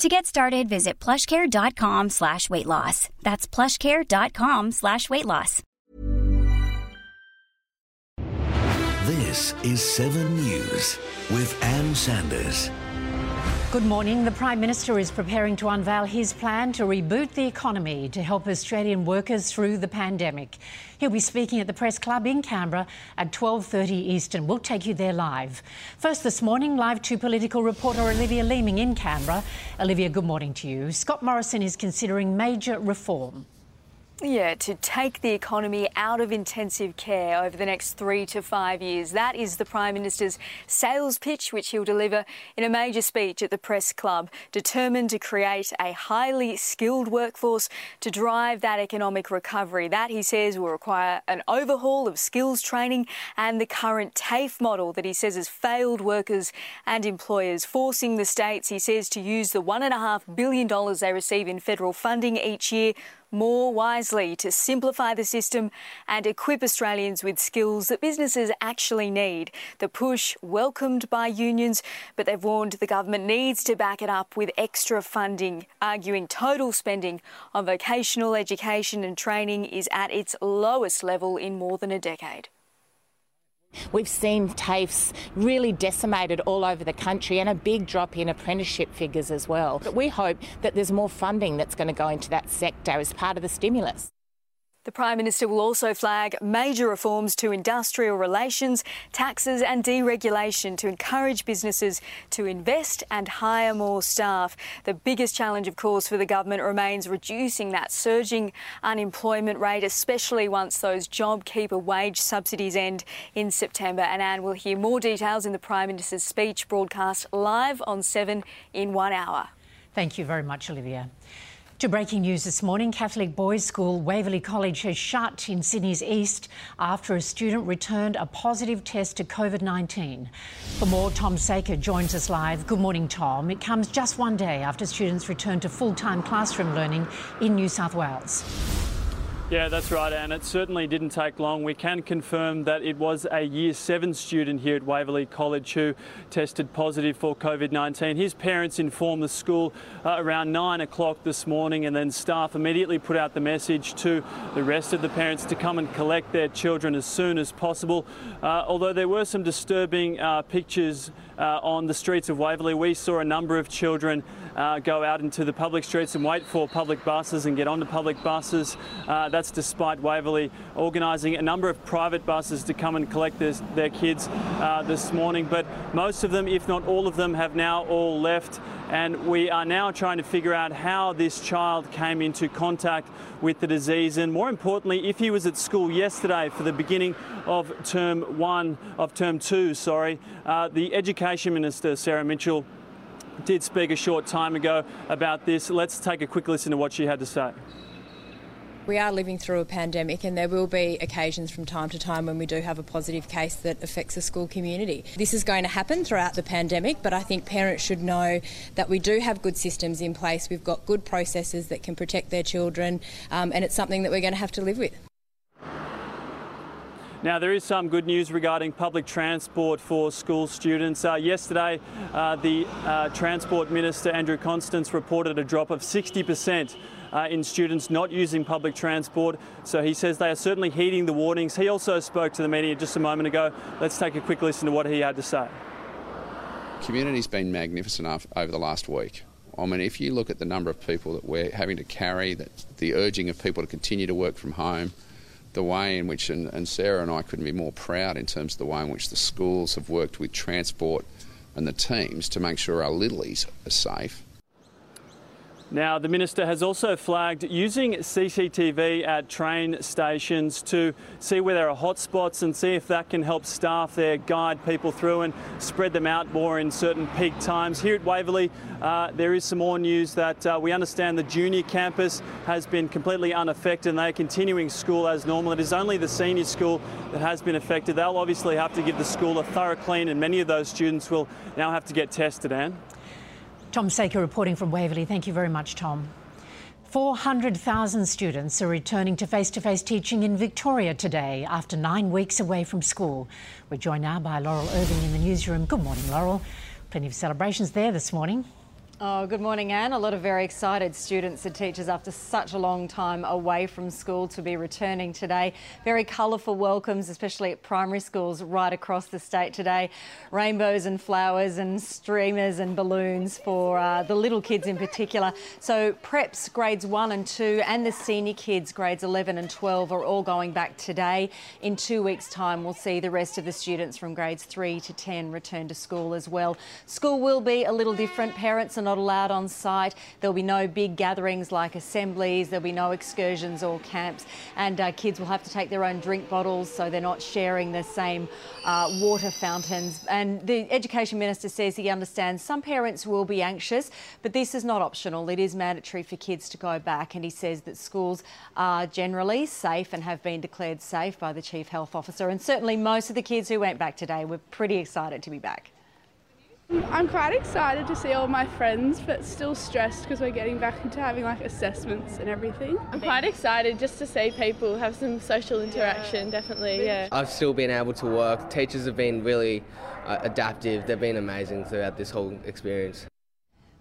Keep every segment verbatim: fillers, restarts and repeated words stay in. To get started, visit plushcare.com slash weight loss. That's plushcare.com slash weight loss. This is Seven News with Ann Sanders. Good morning. The Prime Minister is preparing to unveil his plan to reboot the economy to help Australian workers through the pandemic. He'll be speaking at the Press Club in Canberra at twelve thirty Eastern. We'll take you there live. First this morning, live to political reporter Olivia Leeming in Canberra. Olivia, good morning to you. Scott Morrison is considering major reform. Yeah, to take the economy out of intensive care over the next three to five years. That is the Prime Minister's sales pitch, which he'll deliver in a major speech at the Press Club, determined to create a highly skilled workforce to drive that economic recovery. That, he says, will require an overhaul of skills training and the current TAFE model that he says has failed workers and employers, forcing the states, he says, to use the one point five billion dollars they receive in federal funding each year more wisely to simplify the system and equip Australians with skills that businesses actually need. The push welcomed by unions, but they've warned the government needs to back it up with extra funding, arguing total spending on vocational education and training is at its lowest level in more than a decade. We've seen TAFEs really decimated all over the country and a big drop in apprenticeship figures as well. But we hope that there's more funding that's going to go into that sector as part of the stimulus. The Prime Minister will also flag major reforms to industrial relations, taxes and deregulation to encourage businesses to invest and hire more staff. The biggest challenge, of course, for the government remains reducing that surging unemployment rate, especially once those JobKeeper wage subsidies end in September. And Anne, we'll hear more details in the Prime Minister's speech broadcast live on Seven in one hour. Thank you very much, Olivia. To breaking news this morning, Catholic boys' school Waverley College has shut in Sydney's east after a student returned a positive test to COVID nineteen. For more, Tom Saker joins us live. Good morning, Tom. It comes just one day after students returned to full-time classroom learning in New South Wales. Yeah, that's right, Anne. It certainly didn't take long. We can confirm that it was a Year seven student here at Waverley College who tested positive for COVID nineteen. His parents informed the school uh, around nine o'clock this morning, and then staff immediately put out the message to the rest of the parents to come and collect their children as soon as possible. Uh, although there were some disturbing uh, pictures uh, on the streets of Waverley, we saw a number of children uh, go out into the public streets and wait for public buses and get onto public buses. Uh, That's despite Waverley organising a number of private buses to come and collect this, their kids uh, this morning. But most of them, if not all of them, have now all left. And we are now trying to figure out how this child came into contact with the disease. And more importantly, if he was at school yesterday for the beginning of term one, of term two, sorry, uh, the Education Minister, Sarah Mitchell, did speak a short time ago about this. Let's take a quick listen to what she had to say. We are living through a pandemic, and there will be occasions from time to time when we do have a positive case that affects the school community. This is going to happen throughout the pandemic, but I think parents should know that we do have good systems in place. We've got good processes that can protect their children, um, and it's something that we're going to have to live with. Now, there is some good news regarding public transport for school students. Uh, yesterday, uh, the uh, Transport Minister, Andrew Constance, reported a drop of sixty percent Uh, in students not using public transport. So he says they are certainly heeding the warnings. He also spoke to the media just a moment ago. Let's take a quick listen to what he had to say. Community's been magnificent over the last week. I mean, if you look at the number of people that we're having to carry, that the urging of people to continue to work from home, the way in which, and, and Sarah and I couldn't be more proud in terms of the way in which the schools have worked with transport and the teams to make sure our littlies are safe. Now, the Minister has also flagged using C C T V at train stations to see where there are hotspots and see if that can help staff there guide people through and spread them out more in certain peak times. Here at Waverley, uh, there is some more news that uh, we understand the junior campus has been completely unaffected and they're continuing school as normal. It is only the senior school that has been affected. They'll obviously have to give the school a thorough clean and many of those students will now have to get tested, Anne. Tom Saker reporting from Waverley. Thank you very much, Tom. four hundred thousand students are returning to face-to-face teaching in Victoria today after nine weeks away from school. We're joined now by Laurel Irving in the newsroom. Good morning, Laurel. Plenty of celebrations there this morning. Oh, good morning, Anne. A lot of very excited students and teachers after such a long time away from school to be returning today. Very colourful welcomes, especially at primary schools right across the state today. Rainbows and flowers and streamers and balloons for uh, the little kids in particular. So preps, grades one and two, and the senior kids, grades eleven and twelve, are all going back today. In two weeks' time, we'll see the rest of the students from grades three to ten return to school as well. School will be a little different. Parents and not allowed on site. There'll be no big gatherings like assemblies, there'll be no excursions or camps, and uh, kids will have to take their own drink bottles so they're not sharing the same uh, water fountains. And the Education Minister says he understands some parents will be anxious, but this is not optional. It is mandatory for kids to go back, and he says that schools are generally safe and have been declared safe by the Chief Health Officer, and certainly most of the kids who went back today were pretty excited to be back. I'm quite excited to see all my friends, but still stressed because we're getting back into having like assessments and everything. I'm quite excited just to see people, have some social interaction, yeah. definitely, yeah. I've still been able to work. Teachers have been really uh, adaptive. They've been amazing throughout this whole experience.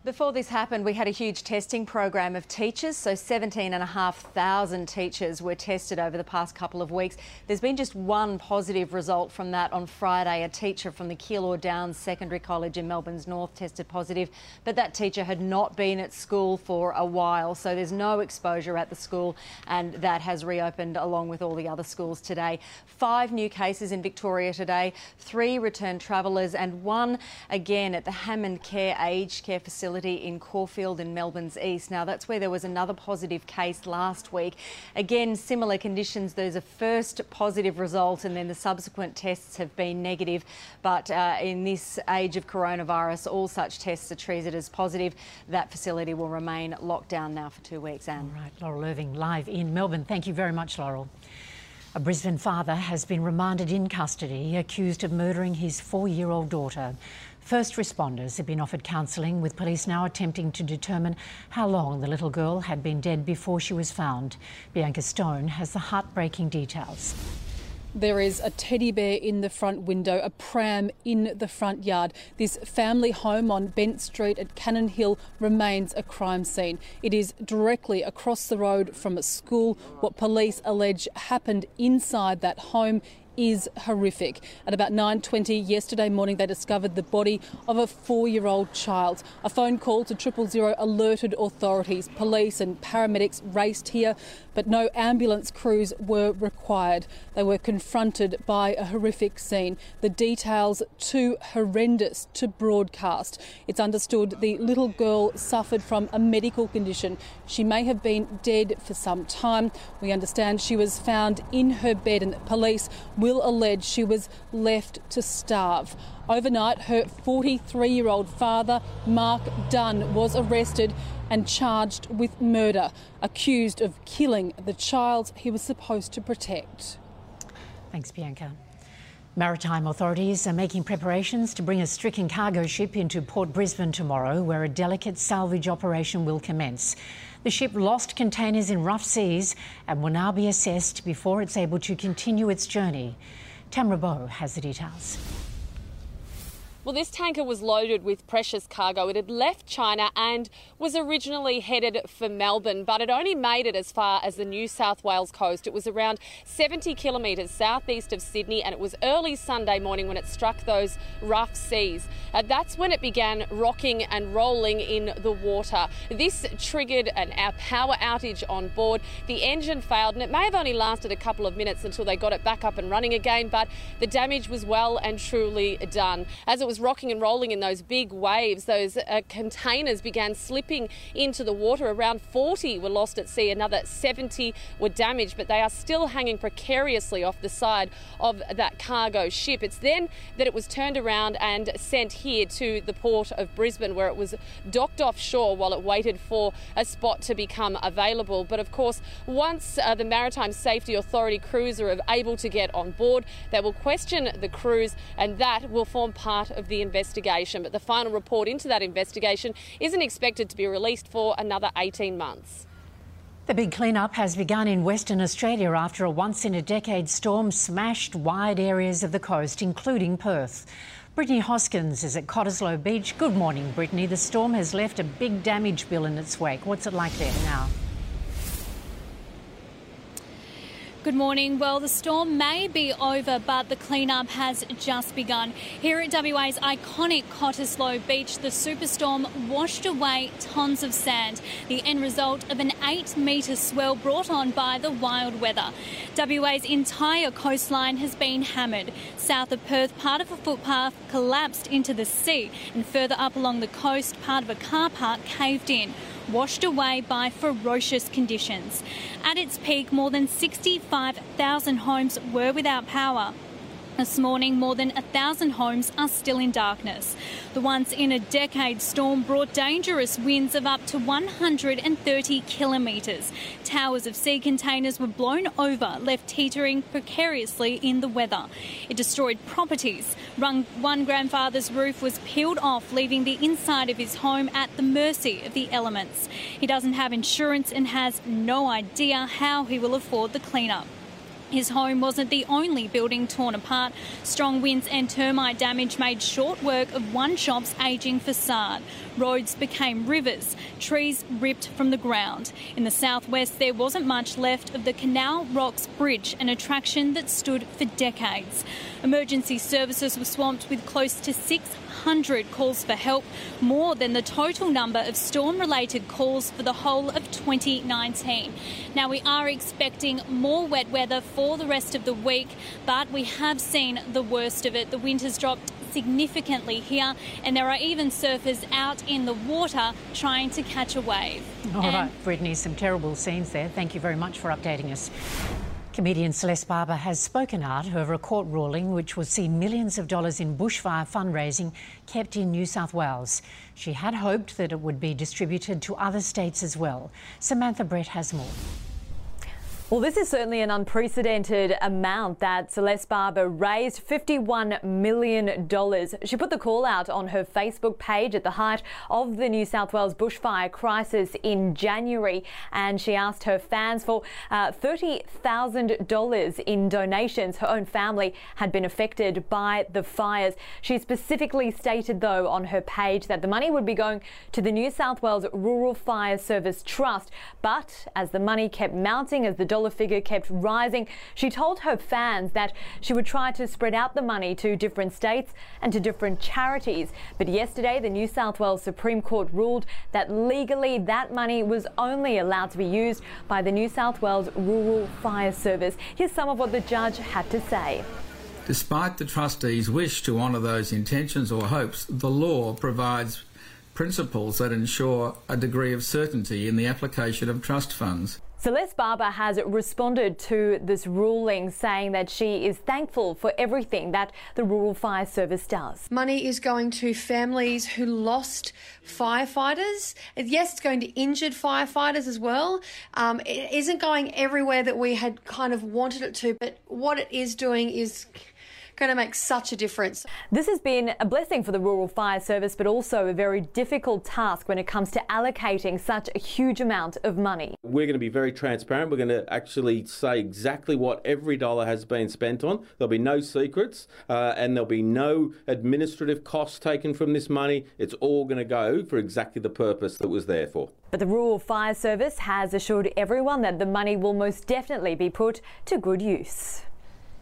Before this happened, we had a huge testing program of teachers, so seventeen and a half thousand teachers were tested over the past couple of weeks. There's been just one positive result from that on Friday. A teacher from the Or Downs Secondary College in Melbourne's North tested positive, but that teacher had not been at school for a while, so there's no exposure at the school, and that has reopened along with all the other schools today. Five new cases in Victoria today, three returned travellers, and one again at the Hammond Care aged care facility in Caulfield in Melbourne's east. Now, that's where there was another positive case last week. Again, similar conditions. There's a first positive result and then the subsequent tests have been negative. But uh, in this age of coronavirus, all such tests are treated as positive. That facility will remain locked down now for two weeks, Anne. All right, Laurel Irving live in Melbourne. Thank you very much, Laurel. A Brisbane father has been remanded in custody, accused of murdering his four-year-old daughter. First responders have been offered counselling, with police now attempting to determine how long the little girl had been dead before she was found. Bianca Stone has the heartbreaking details. There is a teddy bear in the front window, a pram in the front yard. This family home on Bent Street at Cannon Hill remains a crime scene. It is directly across the road from a school. What police allege happened inside that home is horrific. At about nine twenty yesterday morning, they discovered the body of a four-year-old child. A phone call to triple zero alerted authorities. Police and paramedics raced here, but no ambulance crews were required. They were confronted by a horrific scene. The details too horrendous to broadcast. It's understood the little girl suffered from a medical condition. She may have been dead for some time. We understand she was found in her bed, and police will allege she was left to starve. Overnight, her forty-three-year-old father, Mark Dunn, was arrested and charged with murder, accused of killing the child he was supposed to protect. Thanks, Bianca. Maritime authorities are making preparations to bring a stricken cargo ship into Port Brisbane tomorrow, where a delicate salvage operation will commence. The ship lost containers in rough seas and will now be assessed before it's able to continue its journey. Tamra Bowe has the details. Well, this tanker was loaded with precious cargo. It had left China and was originally headed for Melbourne, but it only made it as far as the New South Wales coast. It was around seventy kilometres southeast of Sydney, and it was early Sunday morning when it struck those rough seas. Uh, that's when it began rocking and rolling in the water. This triggered an our power outage on board. The engine failed, and it may have only lasted a couple of minutes until they got it back up and running again, but the damage was well and truly done. As it was rocking and rolling in those big waves, those uh, containers began slipping into the water. Around forty were lost at sea, another seventy were damaged, but they are still hanging precariously off the side of that cargo ship. It's then that it was turned around and sent here to the port of Brisbane, where it was docked offshore while it waited for a spot to become available. But of course, once uh, the Maritime Safety Authority crews are able to get on board, they will question the crews, and that will form part of the investigation. But the final report into that investigation isn't expected to be released for another eighteen months. The big clean-up has begun in Western Australia after a once-in-a-decade storm smashed wide areas of the coast, including Perth. Brittany Hoskins is at Cottesloe Beach. Good morning, Brittany. The storm has left a big damage bill in its wake. What's it like there now? Good morning. Well, the storm may be over, but the clean-up has just begun. Here at W A's iconic Cottesloe Beach, the superstorm washed away tons of sand, the end result of an eight metre swell brought on by the wild weather. W A's entire coastline has been hammered. South of Perth, part of a footpath collapsed into the sea, and further up along the coast, part of a car park caved in, washed away by ferocious conditions. At its peak, more than sixty-five thousand homes were without power. This morning, more than one thousand homes are still in darkness. The once-in-a-decade storm brought dangerous winds of up to one hundred thirty kilometres. Towers of sea containers were blown over, left teetering precariously in the weather. It destroyed properties. One grandfather's roof was peeled off, leaving the inside of his home at the mercy of the elements. He doesn't have insurance and has no idea how he will afford the clean-up. His home wasn't the only building torn apart. Strong winds and termite damage made short work of one shop's ageing facade. Roads became rivers, trees ripped from the ground. In the southwest, there wasn't much left of the Canal Rocks Bridge, an attraction that stood for decades. Emergency services were swamped with close to six hundred calls for help, more than the total number of storm-related calls for the whole of twenty nineteen. Now, we are expecting more wet weather for the rest of the week, but we have seen the worst of it. The wind has dropped significantly here, and there are even surfers out in the water trying to catch a wave. All and right, Brittany, some terrible scenes there. Thank you very much for updating us. Comedian Celeste Barber has spoken out over a court ruling which will see millions of dollars in bushfire fundraising kept in New South Wales. She had hoped that it would be distributed to other states as well. Samantha Brett has more. Well, this is certainly an unprecedented amount that Celeste Barber raised, fifty-one million dollars. She put the call out on her Facebook page at the height of the New South Wales bushfire crisis in January, and she asked her fans for uh, thirty thousand dollars in donations. Her own family had been affected by the fires. She specifically stated, though, on her page that the money would be going to the New South Wales Rural Fire Service Trust, but as the money kept mounting, as the dollar figure kept rising, she told her fans that she would try to spread out the money to different states and to different charities. But yesterday, the New South Wales Supreme Court ruled that legally that money was only allowed to be used by the New South Wales Rural Fire Service. Here's some of what the judge had to say. Despite the trustees' wish to honour those intentions or hopes, the law provides principles that ensure a degree of certainty in the application of trust funds. Celeste Barber has responded to this ruling, saying that she is thankful for everything that the Rural Fire Service does. Money is going to families who lost firefighters. Yes, it's going to injured firefighters as well. Um, it isn't going everywhere that we had kind of wanted it to, but what it is doing is going to make such a difference. This has been a blessing for the Rural Fire Service, but also a very difficult task when it comes to allocating such a huge amount of money. We're going to be very transparent. We're going to actually say exactly what every dollar has been spent on. There'll be no secrets uh, and there'll be no administrative costs taken from this money. It's all going to go for exactly the purpose that was there for. But the Rural Fire Service has assured everyone that the money will most definitely be put to good use.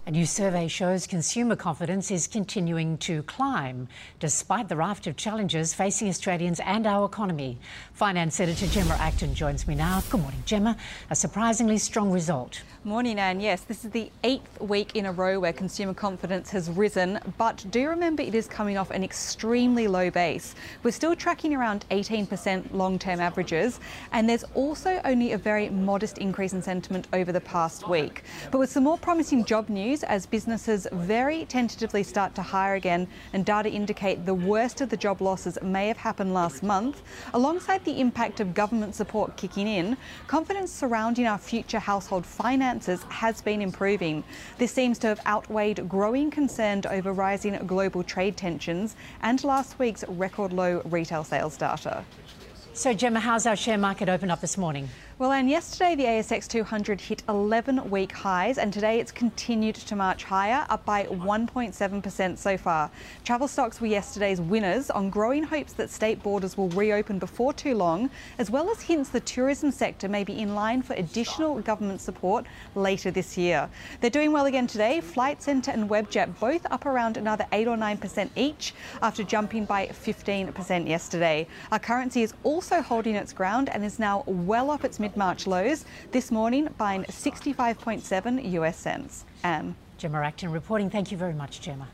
A new survey shows consumer confidence is continuing to climb, despite the raft of challenges facing Australians and our economy. Finance Editor Gemma Acton joins me now. Good morning, Gemma. A surprisingly strong result. Morning, Anne. Yes, this is the eighth week in a row where consumer confidence has risen, but do remember it is coming off an extremely low base. We're still tracking around eighteen percent long-term averages, and there's also only a very modest increase in sentiment over the past week. But with some more promising job news, as businesses very tentatively start to hire again, and data indicate the worst of the job losses may have happened last month, alongside the impact of government support kicking in, confidence surrounding our future household finances has been improving. This seems to have outweighed growing concern over rising global trade tensions and last week's record low retail sales data. So, Gemma, how's our share market opened up this morning? Well, Anne, yesterday the A S X two hundred hit eleven-week highs, and today it's continued to march higher, up by one point seven percent so far. Travel stocks were yesterday's winners on growing hopes that state borders will reopen before too long, as well as hints the tourism sector may be in line for additional government support later this year. They're doing well again today. Flight Center and WebJet both up around another eight or nine percent each, after jumping by fifteen percent yesterday. Our currency is also also holding its ground and is now well off its mid-March lows, this morning buying sixty-five point seven US cents. Anne. Gemma Acton reporting. Thank you very much, Gemma.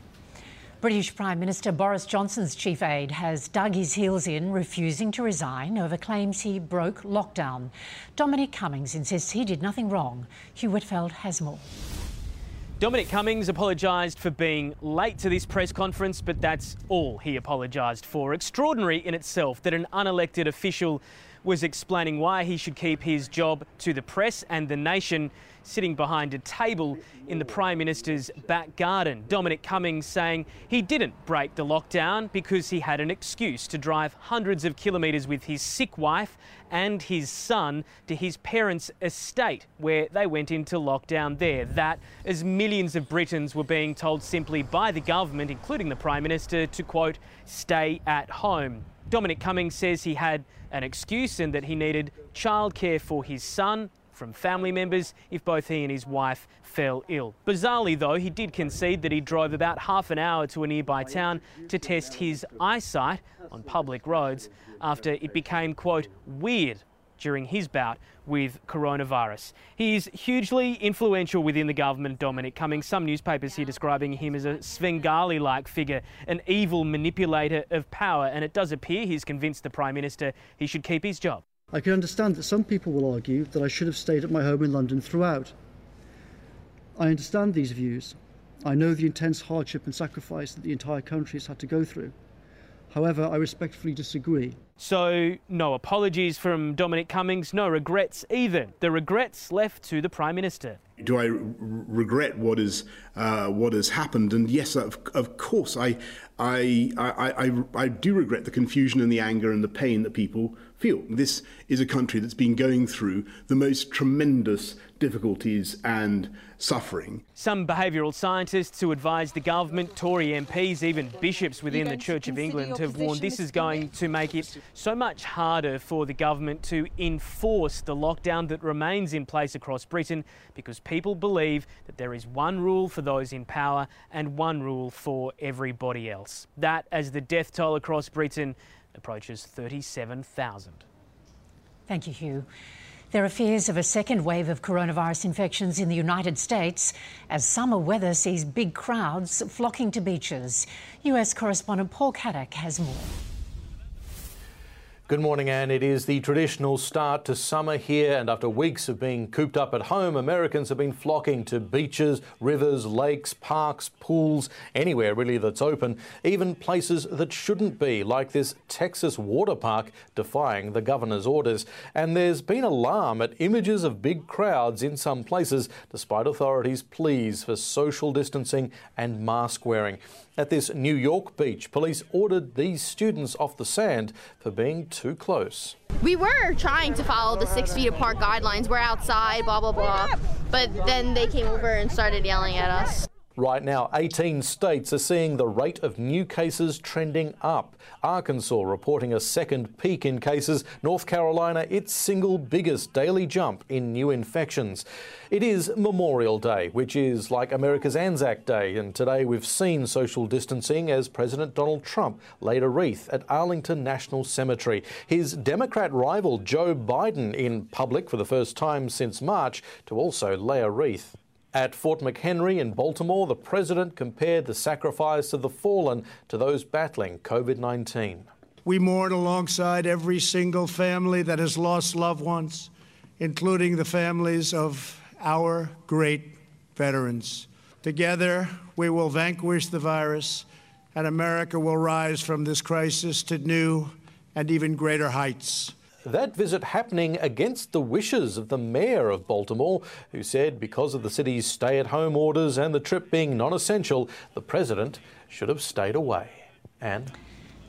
British Prime Minister Boris Johnson's chief aide has dug his heels in, refusing to resign over claims he broke lockdown. Dominic Cummings insists he did nothing wrong. Hugh Whitfield has more. Dominic Cummings apologised for being late to this press conference, but that's all he apologised for. Extraordinary in itself that an unelected official was explaining why he should keep his job to the press and the nation, sitting behind a table in the Prime Minister's back garden. Dominic Cummings saying he didn't break the lockdown because he had an excuse to drive hundreds of kilometres with his sick wife and his son to his parents' estate, where they went into lockdown there. That, as millions of Britons were being told simply by the government, including the Prime Minister, to, quote, stay at home. Dominic Cummings says he had an excuse and that he needed childcare for his son from family members if both he and his wife fell ill. Bizarrely, though, he did concede that he drove about half an hour to a nearby town to test his eyesight on public roads after it became, quote, weird during his bout with coronavirus. He is hugely influential within the government, Dominic Cummings. Some newspapers here describing him as a Svengali-like figure, an evil manipulator of power, and it does appear he's convinced the Prime Minister he should keep his job. I can understand that some people will argue that I should have stayed at my home in London throughout. I understand these views. I know the intense hardship and sacrifice that the entire country has had to go through. However, I respectfully disagree. So, no apologies from Dominic Cummings, no regrets either. The regrets left to the Prime Minister. Do I re- regret what is uh, what has happened? And yes, of, of course, I I, I I I do regret the confusion and the anger and the pain that people feel. This is a country that's been going through the most tremendous difficulties and suffering. Some behavioural scientists who advise the government, Tory M Ps, even bishops within the Church of England have warned this is going to make it so much harder for the government to enforce the lockdown that remains in place across Britain, because people believe that there is one rule for those in power and one rule for everybody else. That, as the death toll across Britain approaches thirty-seven thousand. Thank you, Hugh. There are fears of a second wave of coronavirus infections in the United States as summer weather sees big crowds flocking to beaches. U S correspondent Paul Caddock has more. Good morning, Anne. It is the traditional start to summer here, and after weeks of being cooped up at home, Americans have been flocking to beaches, rivers, lakes, parks, pools, anywhere really that's open, even places that shouldn't be, like this Texas water park defying the governor's orders. And there's been alarm at images of big crowds in some places, despite authorities' pleas for social distancing and mask wearing. At this New York beach, police ordered these students off the sand for being too close. We were trying to follow the six feet apart guidelines. We're outside, blah, blah, blah. But then they came over and started yelling at us. Right now, eighteen states are seeing the rate of new cases trending up. Arkansas reporting a second peak in cases. North Carolina, its single biggest daily jump in new infections. It is Memorial Day, which is like America's Anzac Day, and today we've seen social distancing as President Donald Trump laid a wreath at Arlington National Cemetery. His Democrat rival Joe Biden in public for the first time since March to also lay a wreath. At Fort McHenry in Baltimore, the president compared the sacrifice of the fallen to those battling COVID nineteen. We mourn alongside every single family that has lost loved ones, including the families of our great veterans. Together, we will vanquish the virus, and America will rise from this crisis to new and even greater heights. That visit happening against the wishes of the mayor of Baltimore, who said because of the city's stay-at-home orders and the trip being non-essential, the president should have stayed away. Anne?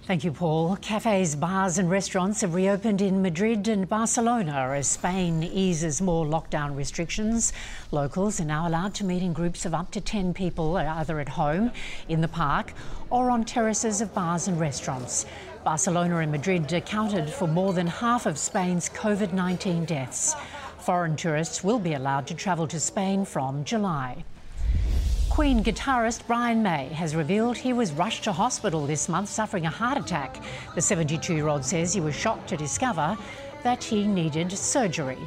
Thank you, Paul. Cafes, bars and restaurants have reopened in Madrid and Barcelona as Spain eases more lockdown restrictions. Locals are now allowed to meet in groups of up to ten people, either at home, in the park or on terraces of bars and restaurants. Barcelona and Madrid accounted for more than half of Spain's COVID nineteen deaths. Foreign tourists will be allowed to travel to Spain from July. Queen guitarist Brian May has revealed he was rushed to hospital this month suffering a heart attack. The seventy-two-year-old says he was shocked to discover that he needed surgery.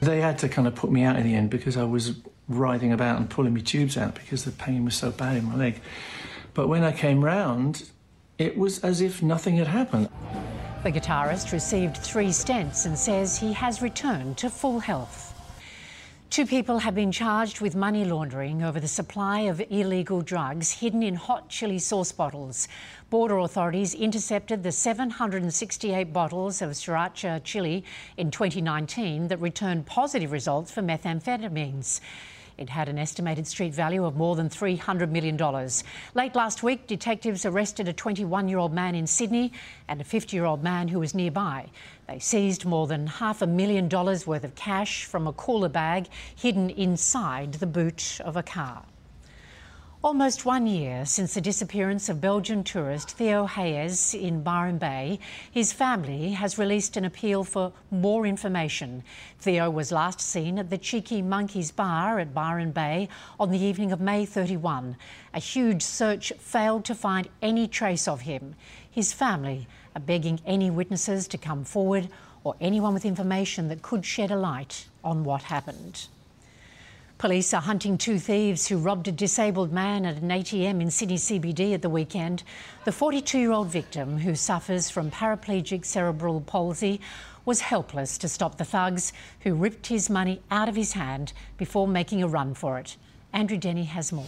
They had to kind of put me out in the end because I was writhing about and pulling my tubes out because the pain was so bad in my leg. But when I came round, it was as if nothing had happened. The guitarist received three stents and says he has returned to full health. Two people have been charged with money laundering over the supply of illegal drugs hidden in hot chili sauce bottles. Border authorities intercepted the seven hundred sixty-eight bottles of sriracha chili in twenty nineteen that returned positive results for methamphetamines. It had an estimated street value of more than three hundred million dollars. Late last week, detectives arrested a twenty-one-year-old man in Sydney and a fifty-year-old man who was nearby. They seized more than half a million dollars worth of cash from a cooler bag hidden inside the boot of a car. Almost one year since the disappearance of Belgian tourist Theo Hayes in Byron Bay, his family has released an appeal for more information. Theo was last seen at the Cheeky Monkeys Bar at Byron Bay on the evening of May thirty-first. A huge search failed to find any trace of him. His family are begging any witnesses to come forward or anyone with information that could shed a light on what happened. Police are hunting two thieves who robbed a disabled man at an A T M in Sydney C B D at the weekend. The forty-two-year-old victim, who suffers from paraplegic cerebral palsy, was helpless to stop the thugs, who ripped his money out of his hand before making a run for it. Andrew Denny has more.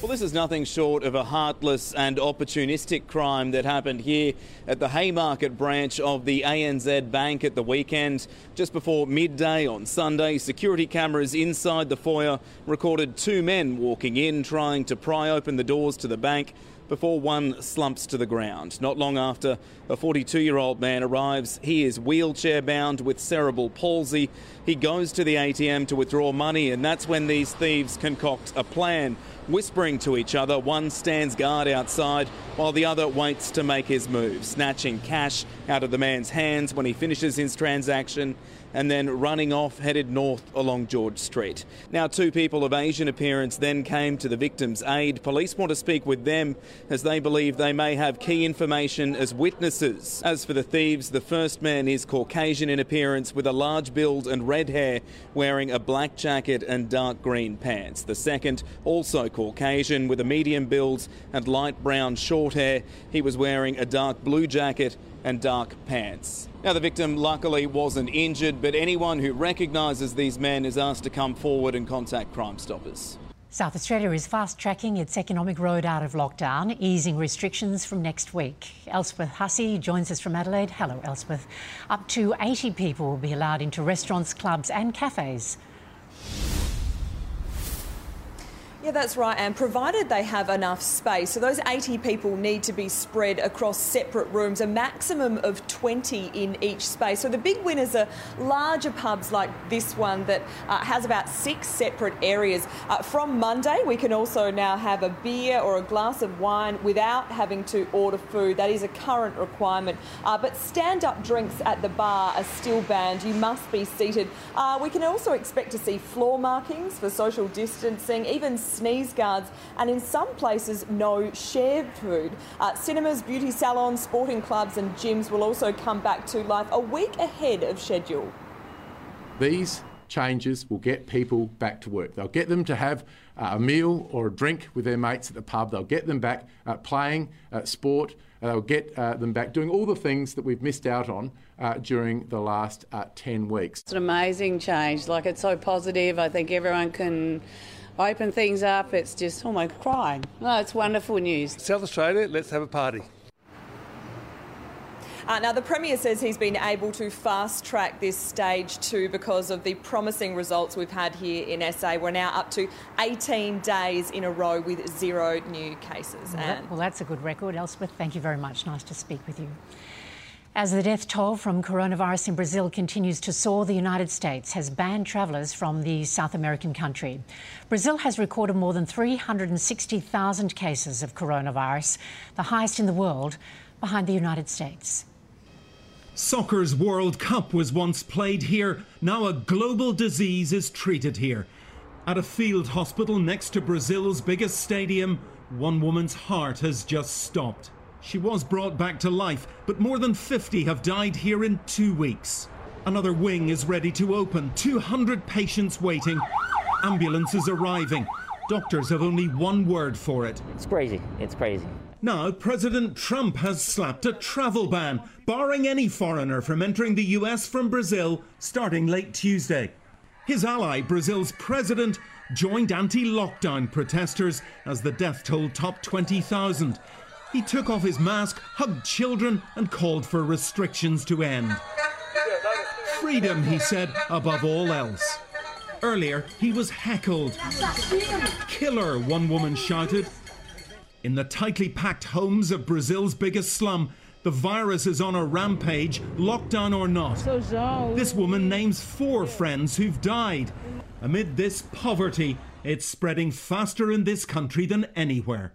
Well, this is nothing short of a heartless and opportunistic crime that happened here at the Haymarket branch of the A N Z Bank at the weekend. Just before midday on Sunday, security cameras inside the foyer recorded two men walking in, trying to pry open the doors to the bank before one slumps to the ground. Not long after, a forty-two-year-old man arrives. He is wheelchair-bound with cerebral palsy. He goes to the A T M to withdraw money, and that's when these thieves concoct a plan. Whispering to each other, one stands guard outside while the other waits to make his move, snatching cash out of the man's hands when he finishes his transaction and then running off, headed north along George Street. Now, two people of Asian appearance then came to the victim's aid. Police want to speak with them as they believe they may have key information as witnesses. As for the thieves, the first man is Caucasian in appearance with a large build and red hair, wearing a black jacket and dark green pants. The second, also Caucasian with a medium build and light brown short hair, he was wearing a dark blue jacket and dark pants. Now, the victim luckily wasn't injured, but anyone who recognises these men is asked to come forward and contact Crime Stoppers. South Australia is fast-tracking its economic road out of lockdown, easing restrictions from next week. Elspeth Hussey joins us from Adelaide. Hello, Elspeth. Up to eighty people will be allowed into restaurants, clubs and cafes. Yeah, that's right, and provided they have enough space. So those eighty people need to be spread across separate rooms, a maximum of twenty in each space. So the big winners are larger pubs like this one that uh, has about six separate areas. Uh, from Monday, we can also now have a beer or a glass of wine without having to order food. That is a current requirement. Uh, but stand-up drinks at the bar are still banned. You must be seated. Uh, we can also expect to see floor markings for social distancing, even sneeze guards, and in some places no shared food. Uh, cinemas, beauty salons, sporting clubs and gyms will also come back to life a week ahead of schedule. These changes will get people back to work. They'll get them to have a meal or a drink with their mates at the pub. They'll get them back uh, playing uh, sport. Uh, they'll get uh, them back doing all the things that we've missed out on uh, during the last uh, ten weeks. It's an amazing change. Like, it's so positive. I think everyone can open things up. It's just, oh my, crying. No, it's wonderful news. South Australia, let's have a party. Uh, now, the Premier says he's been able to fast-track this stage two because of the promising results we've had here in S A. We're now up to eighteen days in a row with zero new cases. Well, and well, that's a good record, Elspeth. Thank you very much. Nice to speak with you. As the death toll from coronavirus in Brazil continues to soar, the United States has banned travellers from the South American country. Brazil has recorded more than three hundred sixty thousand cases of coronavirus, the highest in the world, behind the United States. Soccer's World Cup was once played here. Now a global disease is treated here. At a field hospital next to Brazil's biggest stadium, one woman's heart has just stopped. She was brought back to life, but more than fifty have died here in two weeks. Another wing is ready to open, two hundred patients waiting, ambulances arriving. Doctors have only one word for it. It's crazy, it's crazy. Now, President Trump has slapped a travel ban, barring any foreigner from entering the U S from Brazil, starting late Tuesday. His ally, Brazil's president, joined anti-lockdown protesters as the death toll topped twenty thousand. He took off his mask, hugged children and called for restrictions to end. Freedom, he said, above all else. Earlier, he was heckled. Killer, one woman shouted. In the tightly packed homes of Brazil's biggest slum, the virus is on a rampage, lockdown or not. This woman names four friends who've died. Amid this poverty, it's spreading faster in this country than anywhere.